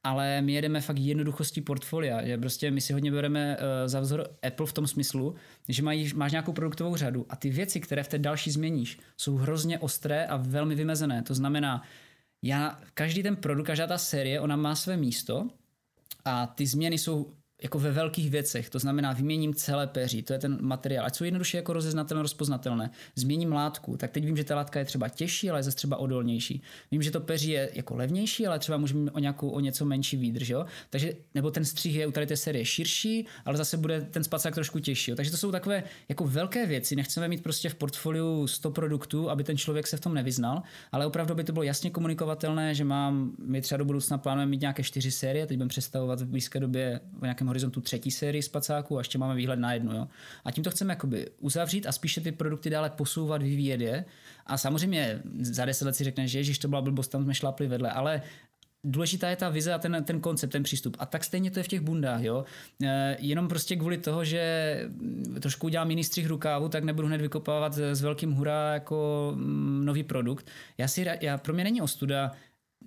ale my jedeme fakt jednoduchostí portfolia, že prostě my si hodně bereme za vzor Apple v tom smyslu, že máš nějakou produktovou řadu a ty věci, které v té další změníš, jsou hrozně ostré a velmi vymezené. To znamená, každý ten produkt, každá ta série, ona má své místo a ty změny jsou jako ve velkých věcech, to znamená vyměním celé peří, to je ten materiál, ať jsou jednoduše jako rozeznatelné, rozpoznatelné, změním látku, tak teď vím, že ta látka je třeba těžší, ale je zase třeba odolnější. Vím, že to peří je jako levnější, ale třeba můžeme o nějakou, o něco menší výdrž, jo? Takže, nebo ten střih je u tady té série širší, ale zase bude ten spacák trošku těžší. Jo? Takže to jsou takové jako velké věci, nechceme mít prostě v portfoliu 100 produktů, aby ten člověk se v tom nevyznal, ale opravdu by to bylo jasně komunikovatelné, že my třeba do budoucna plánujeme mít nějaké 4 série, teď budeme představovat v blízké době o nějakém horizontu 3. sérii spacáků a ještě máme výhled na 1, jo. A tím to chceme jakoby uzavřít a spíše ty produkty dále posouvat, vyvíjet je. A samozřejmě za 10 let si řekneš, že ježiš, to byla blbost, tam jsme šlápli vedle, ale důležitá je ta vize a ten koncept, ten přístup. A tak stejně to je v těch bundách, jo. Jenom prostě kvůli toho, že trošku udělám jiný střih rukávu, tak nebudu hned vykopávat s velkým hurá jako nový produkt. Pro mě není ostuda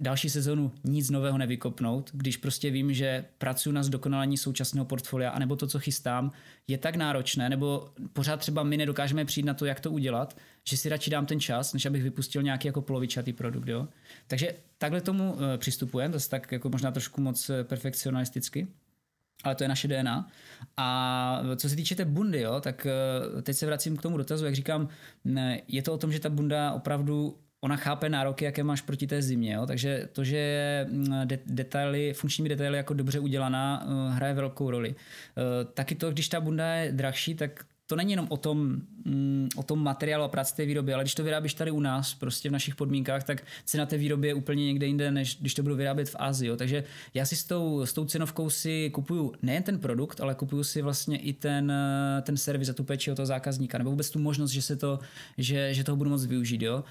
další sezonu nic nového nevykopnout, když prostě vím, že pracuji na zdokonalení současného portfolia, anebo to, co chystám, je tak náročné, nebo pořád třeba my nedokážeme přijít na to, jak to udělat, že si radši dám ten čas, než abych vypustil nějaký jako polovičatý produkt. Jo? Takže takhle tomu přistupujeme, to je tak jako možná trošku moc perfekcionisticky, ale to je naše DNA. A co se týče té bundy, jo, tak teď se vracím k tomu dotazu, jak říkám, je to o tom, že ta bunda opravdu ona chápe nároky, jaké máš proti té zimě. Jo? Takže to, že je funkčními detaily jako dobře udělaná, hraje velkou roli. Taky to, když ta bunda je drahší, tak to není jenom o tom materiálu a práci té výroby, ale když to vyrábíš tady u nás, prostě v našich podmínkách, tak cena té výroby je úplně někde jinde, než když to budu vyrábět v Asii. Takže já si s tou cenovkou si kupuju nejen ten produkt, ale kupuju si vlastně i ten servis a tu péči o toho zákazníka, nebo vůbec tu možnost, že toho budu moc využít. Jo?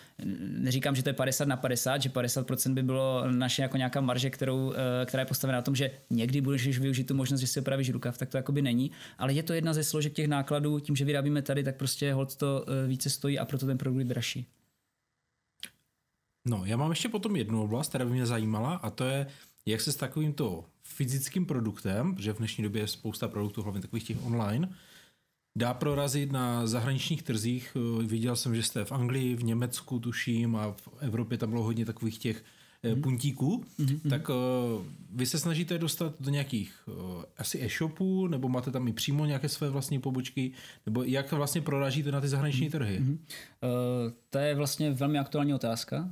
Neříkám, že to je 50/50, že 50% by bylo naše jako nějaká marže, která je postavena na tom, že někdy budeš využít tu možnost, že si opravíš rukav, tak to jakoby není, ale je to jedna ze složek těch nákladů. Tím, že vyrábíme tady, tak prostě holt to více stojí a proto ten produkt je dražší. No, já mám ještě potom jednu oblast, která by mě zajímala, a to je, jak se s takovýmto fyzickým produktem, protože v dnešní době je spousta produktů, hlavně takových těch online, dá prorazit na zahraničních trzích. Viděl jsem, že jste v Anglii, v Německu tuším a v Evropě tam bylo hodně takových těch puntíků, tak vy se snažíte dostat do nějakých asi e-shopů, nebo máte tam i přímo nějaké své vlastní pobočky, nebo jak vlastně prorážíte na ty zahraniční trhy? To je vlastně velmi aktuální otázka.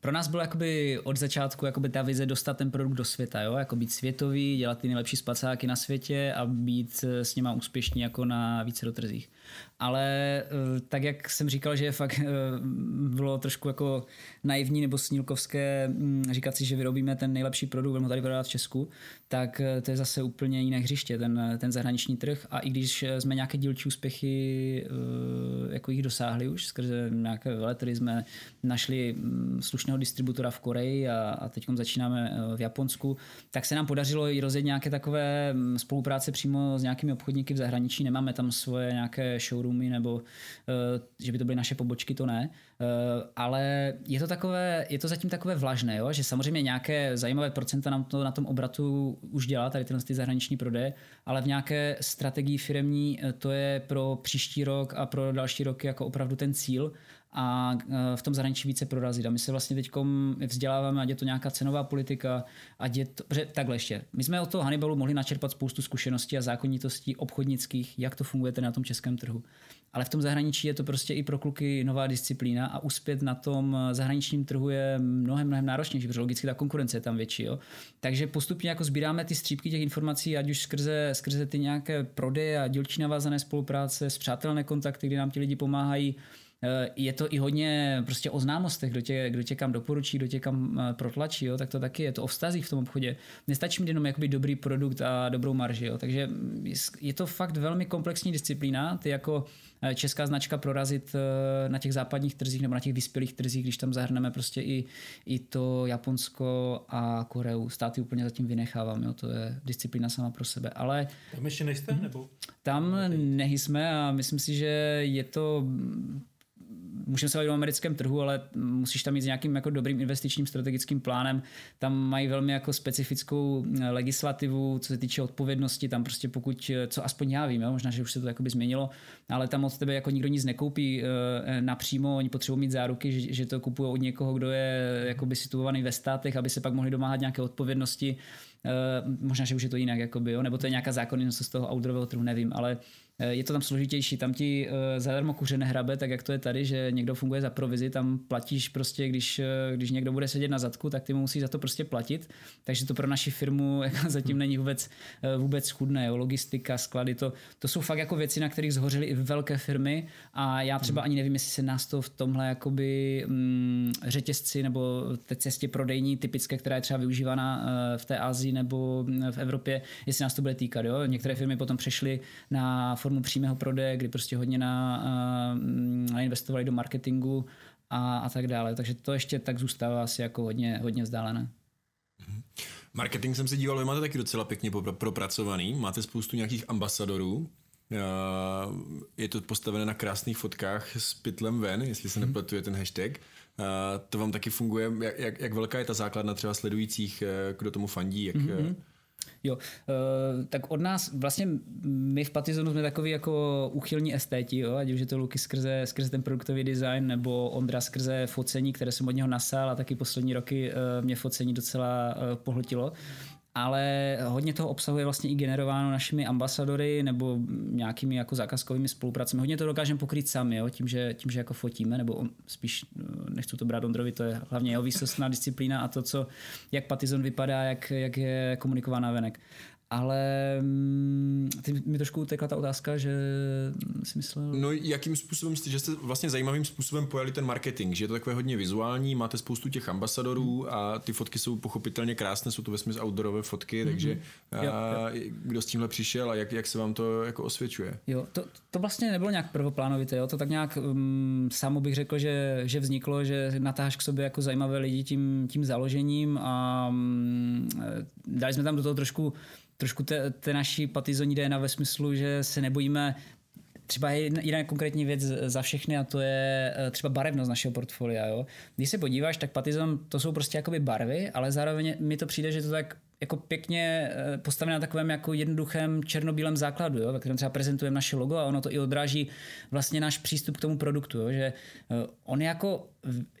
Pro nás bylo jakoby od začátku jakoby ta vize dostat ten produkt do světa, jo? Jako být světový, dělat ty nejlepší spacáky na světě a být s nima úspěšní jako na více trzích. Ale tak jak jsem říkal, že fakt bylo trošku jako naivní nebo snílkovské říkat si, že vyrobíme ten nejlepší produkt, budeme ho tady prodávat v Česku, tak to je zase úplně jiné hřiště, ten zahraniční trh. A i když jsme nějaké dílčí úspěchy jako jich dosáhli už, skrze nějaké veletrhy jsme našli slušného distributora v Koreji a teď začínáme v Japonsku, tak se nám podařilo i rozjet nějaké takové spolupráce přímo s nějakými obchodníky v zahraničí. Nemáme tam svoje nějaké showroomy nebo že by to byly naše pobočky, to ne. Ale je to zatím takové vlažné, jo? Že samozřejmě nějaké zajímavé procenta nám to na tom obratu už dělá, tady tyhle zahraniční prodeje, ale v nějaké strategii firemní to je pro příští rok a pro další roky jako opravdu ten cíl a v tom zahraničí více prorazit. A my se vlastně teď vzděláváme, ať je to nějaká cenová politika, ať je to... Takhle ještě. My jsme od toho Hannibalu mohli načerpat spoustu zkušeností a zákonitostí obchodnických, jak to funguje na tom českém trhu. Ale v tom zahraničí je to prostě i pro kluky nová disciplína a uspět na tom zahraničním trhu je mnohem náročnější, protože logicky ta konkurence je tam větší. Jo? Takže postupně jako sbíráme ty střípky těch informací, ať už skrze ty nějaké prodeje a dílčí navázané spolupráce, spřátelné kontakty, kdy nám ti lidi pomáhají. Je to i hodně prostě o známostech, kdo tě kam doporučí, kdo tě kam protlačí, jo, tak to taky je to o vztazích v tom obchodě. Nestačí mít jenom jakoby dobrý produkt a dobrou marži, jo, takže je to fakt velmi komplexní disciplína, ty jako česká značka prorazit na těch západních trzích nebo na těch vyspělých trzích, když tam zahrneme prostě i to Japonsko a Koreu. Státy úplně zatím vynechávám, jo, to je disciplína sama pro sebe, ale... Tam ještě nejste, nebo? Tam nejsme a myslím si, že je to... můžeme se bavit o americkém trhu, ale musíš tam jít s nějakým jako dobrým investičním strategickým plánem. Tam mají velmi jako specifickou legislativu, co se týče odpovědnosti, tam prostě pokud, co aspoň já vím, jo, možná, že už se to jakoby změnilo, ale tam od tebe jako nikdo nic nekoupí napřímo, oni potřebují mít záruky, že to kupují od někoho, kdo je jakoby situovaný ve státech, aby se pak mohli domáhat nějaké odpovědnosti. Možná, že už je to jinak, jakoby, jo? Nebo to je nějaká zákonnost z toho outdoorového trhu, nevím, ale je to tam složitější, tam ti zadarmo kuře nehrabe, tak jak to je tady, že někdo funguje za provizi, tam platíš prostě, když někdo bude sedět na zadku, tak ty mu musíš za to prostě platit, takže to pro naši firmu jako zatím není vůbec chudné, jo? Logistika, sklady, to jsou fakt jako věci, na kterých zhořily i velké firmy a já třeba ani nevím, jestli se nás to v tomhle jakoby řetězci nebo té cestě prodejní typické, která je třeba využívána v té Asii nebo v Evropě, jestli nás to bude týkat, jo? Některé firmy potom přešly na formu přímého prodeje, kdy prostě hodně investovali do marketingu a tak dále. Takže to ještě tak zůstává asi jako hodně vzdálené. Marketing jsem se díval, vy máte taky docela pěkně propracovaný. Máte spoustu nějakých ambasadorů. Je to postavené na krásných fotkách s pytlem ven, jestli se nepletuje ten hashtag. To vám taky funguje? Jak velká je ta základna třeba sledujících, kdo tomu fandí? Jo, tak od nás vlastně my v Patizonu jsme takový jako úchylní estéti, jo? Ať už je to Luky skrze ten produktový design nebo Ondra skrze focení, které jsem od něho nasál a taky poslední roky mě focení docela pohltilo. Ale hodně toho obsahu je vlastně i generováno našimi ambasadory nebo nějakými jako zákazkovými spolupracemi. Hodně to dokážeme pokrýt sami, jo? Tím, že jako fotíme, nebo spíš nechci to brát Ondrovi, to je hlavně jeho výsostná disciplína a to, co, jak Patizon vypadá, jak je komunikována venek. Ale mi trošku utekla ta otázka, že si myslel... No jakým způsobem jste, že jste vlastně zajímavým způsobem pojali ten marketing, že je to takové hodně vizuální, máte spoustu těch ambasadorů a ty fotky jsou pochopitelně krásné, jsou to ve smyslu outdoorové fotky, takže kdo s tímhle přišel a jak se vám to jako osvědčuje? Jo, to vlastně nebylo nějak prvoplánovité, jo? To tak nějak samo bych řekl, že vzniklo, že natáháš k sobě jako zajímavé lidi tím založením a dali jsme tam do toho trošku té naší Patizon DNA ve smyslu, že se nebojíme. Třeba jedna konkrétní věc za všechny a to je třeba barevnost našeho portfolia. Jo? Když se podíváš, tak Patizon to jsou prostě jakoby barvy, ale zároveň mi to přijde, že to tak jako pěkně postavené na takovém jako jednoduchém černobílém základu, jo? Ve kterém třeba prezentujeme naše logo a ono to i odráží vlastně náš přístup k tomu produktu. Jo? Že on jako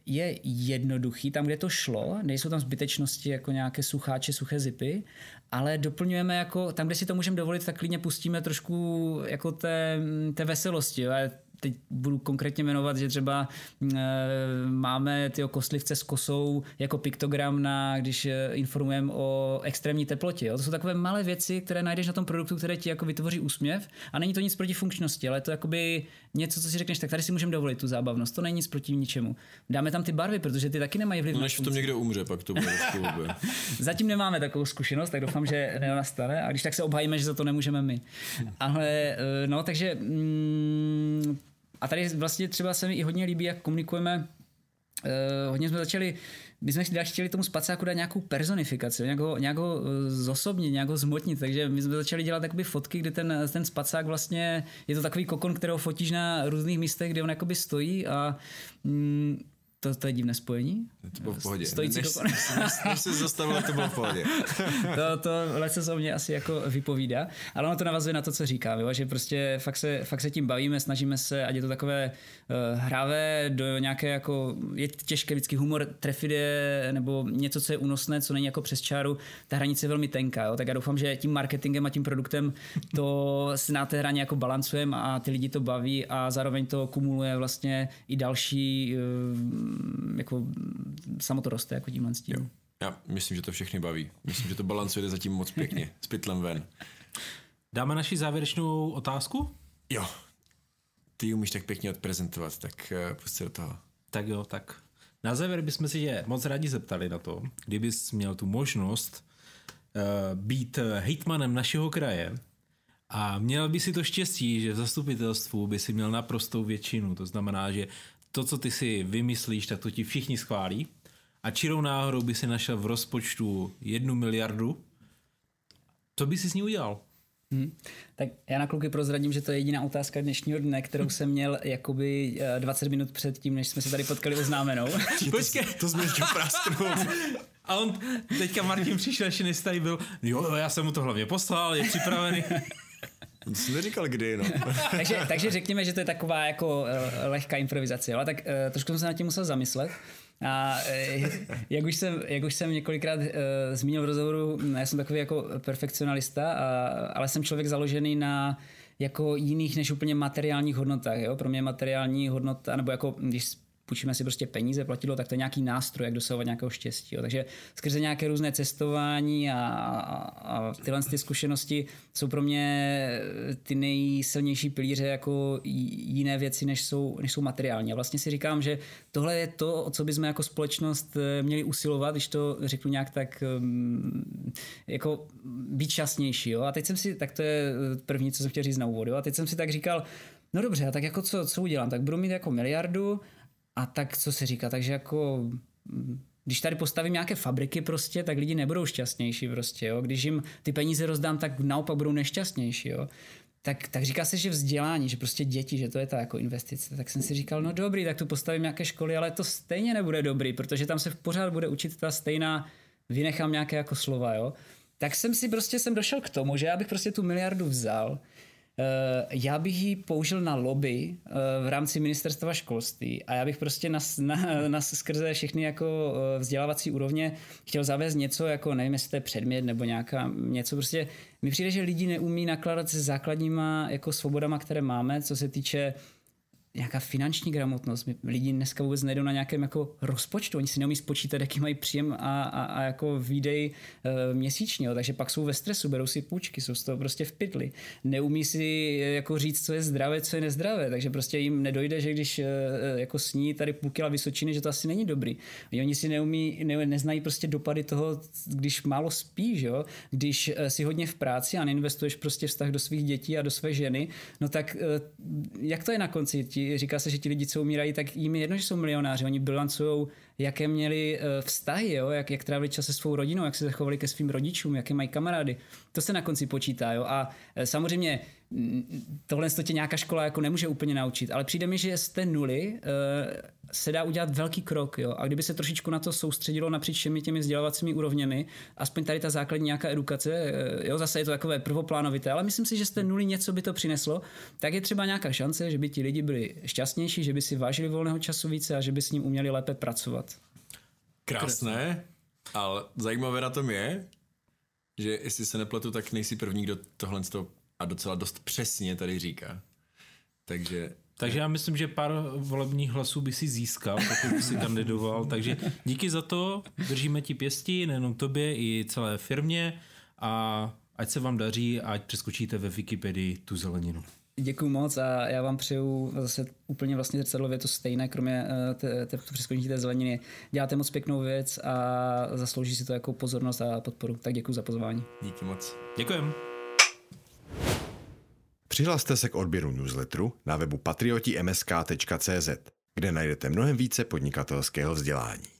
je jednoduchý tam, kde to šlo, nejsou tam zbytečnosti jako nějaké sucháče, suché zipy, ale doplňujeme jako tam, kde si to můžeme dovolit, tak klidně pustíme trošku jako té veselosti. Jo? Teď budu konkrétně jmenovat, že třeba máme tyjo kostlivce s kosou jako piktogram, když informujeme o extrémní teplotě. Jo? To jsou takové malé věci, které najdeš na tom produktu, které ti jako vytvoří úsměv a není to nic proti funkčnosti, ale je to jakoby něco, co si řekneš, tak tady si můžeme dovolit tu zábavnost, to není nic proti ničemu. Dáme tam ty barvy, protože ty taky nemají vliv na funkci. No než v tom někdo umře, pak to bude. Zatím nemáme takovou zkušenost, tak doufám, že nenastane a když tak se obhájíme, že za to nemůžeme my. Ale no, takže a tady vlastně třeba se mi i hodně líbí, jak komunikujeme. Hodně jsme začali, my jsme chtěli tomu spacáku dát nějakou personifikaci, nějak ho zosobnit, nějak ho zmotnit, takže my jsme začali dělat jakoby fotky, kde ten spacák vlastně, je to takový kokon, kterého fotíš na různých místech, kde on jakoby stojí a to je divné spojení. To bylo v pohodě. Stojící kokon. Než se zastavilo, to bylo v pohodě. to lehce se o mě asi jako vypovídá, ale ono to navazuje na to, co říkám, jo? Že prostě fakt se tím bavíme, snažíme se, ať je to takové hravé, do nějaké jako, je těžké vždycky humor trefit je, nebo něco, co je únosné, co není jako přes čáru, ta hranice je velmi tenká, jo? Tak já doufám, že tím marketingem a tím produktem to si na té hraně jako balancujeme a ty lidi to baví a zároveň to kumuluje vlastně i další jako samo to roste jako tímhle tím. Jo. Já myslím, že to všechny baví. Myslím, že to balancuje zatím moc pěkně. S pytlem ven. Dáme naši závěrečnou otázku? Jo. Ty umíš tak pěkně odprezentovat, tak prostě do toho. Tak jo, tak. Na závěr bychom si je moc rádi zeptali na to, kdybys měl tu možnost být hejtmanem našeho kraje a měl by si to štěstí, že v zastupitelstvu by si měl naprostou většinu. To znamená, že to, co ty si vymyslíš, tak to ti všichni schválí a čirou náhodou by si našel v rozpočtu 1 miliardu, co by si s ní udělal? Tak já na kluky prozradím, že to je jediná otázka dnešního dne, kterou jsem měl jakoby 20 minut před tím, než jsme se tady potkali oznámenou. Počkej, to jsme ještě prásknout. A on teďka Martin přišel, ještě než tady byl, jo, já jsem mu to hlavně poslal, je připravený. To jsi neříkal kdy, no. takže řekněme, že to je taková jako lehká improvizace, ale tak trošku jsem se na tím musel zamyslet. A jak už jsem několikrát zmínil v rozhovoru, já jsem takový jako perfekcionalista, ale jsem člověk založený na jako jiných než úplně materiálních hodnotách. Jo? Pro mě materiální hodnota, nebo jako když půjčíme si prostě peníze, platidlo, tak to je nějaký nástroj, jak dosahovat nějakého štěstí. Jo? Takže skrze nějaké různé cestování a tyhle ty zkušenosti jsou pro mě ty nejsilnější pilíře jako jiné věci, než jsou materiální. A vlastně si říkám, že tohle je to, o co bychom jako společnost měli usilovat, když to řeknu nějak tak jako být šťastnější. Jo? A teď jsem si, tak to je první, co jsem chtěl říct na úvod, jo? A teď jsem si tak říkal, no dobře, a tak jako co udělám? Tak budu mít jako 1 miliardu, a tak co se říká, takže jako když tady postavím nějaké fabriky prostě, tak lidi nebudou šťastnější prostě, jo. Když jim ty peníze rozdám, tak naopak budou nešťastnější, jo. Tak říká se, že vzdělání, že prostě děti, že to je ta jako investice. Tak jsem si říkal, no dobrý, tak tu postavím nějaké školy, ale to stejně nebude dobrý, protože tam se pořád bude učit ta stejná, vynechám nějaké jako slova, jo. Tak jsem došel k tomu, že já bych prostě tu 1 miliardu vzal. Já bych ji použil na lobby v rámci ministerstva školství a já bych prostě skrze všechny jako vzdělávací úrovně chtěl zavést něco jako, nevím, jestli to je předmět nebo nějaká něco, prostě mi přijde, že lidi neumí nakládat se základníma jako svobodama, které máme, co se týče nějaká finanční gramotnost. Lidi dneska vůbec nejdou na nějakém jako rozpočtu, oni si neumí spočítat, jaký mají příjem a jako výdej měsíčně, takže pak jsou ve stresu, berou si půjčky, jsou z toho prostě v pytli. Neumí si jako říct, co je zdravé, co je nezdravé, takže prostě jim nedojde, že když jako sní tady půl kila Vysočiny, že to asi není dobrý. Oni si neznají prostě dopady toho, když málo spíš, jo? Když si hodně v práci a neinvestuješ prostě vztah do svých dětí a do své ženy, no tak jak to je na konci? Říká se, že ti lidi, co umírají, tak jim je jedno, že jsou milionáři. Oni bilancujou, jaké měli vztahy, jo? Jak trávili čas se svou rodinou, jak se zachovali ke svým rodičům, jaké mají kamarády. To se na konci počítá. Jo? A samozřejmě tohle tě nějaká škola jako nemůže úplně naučit, ale přijde mi, že z té nuly se dá udělat velký krok. Jo? A kdyby se trošičku na to soustředilo napříč všemi těmi vzdělávacími úrovněmi, aspoň tady ta základní nějaká edukace, jo? Zase je to takové prvoplánovité, ale myslím si, že z té nuly něco by to přineslo, tak je třeba nějaká šance, že by ti lidi byli šťastnější, že by si vážili volného času více a že by s ním uměli lépe pracovat. Krásné, ale zajímavé na tom je, že jestli se nepletu, tak nejsi první, kdo tohle a docela dost přesně tady říká. Takže já myslím, že pár volebních hlasů by si získal, pokud by si kandidoval. Takže díky za to, držíme ti pěsti, nejenom tobě, i celé firmě a ať se vám daří, ať přeskočíte ve Wikipedii tu zeleninu. Děkuju moc a já vám přeju zase úplně vlastně zrcadlově to stejné, kromě přeskočení té zeleniny. Děláte moc pěknou věc a zaslouží si to jako pozornost a podporu. Tak děkuju za pozvání. Díky moc. Děkujem. Přihlaste se k odběru newsletteru na webu patrioti.msk.cz, kde najdete mnohem více podnikatelského vzdělání.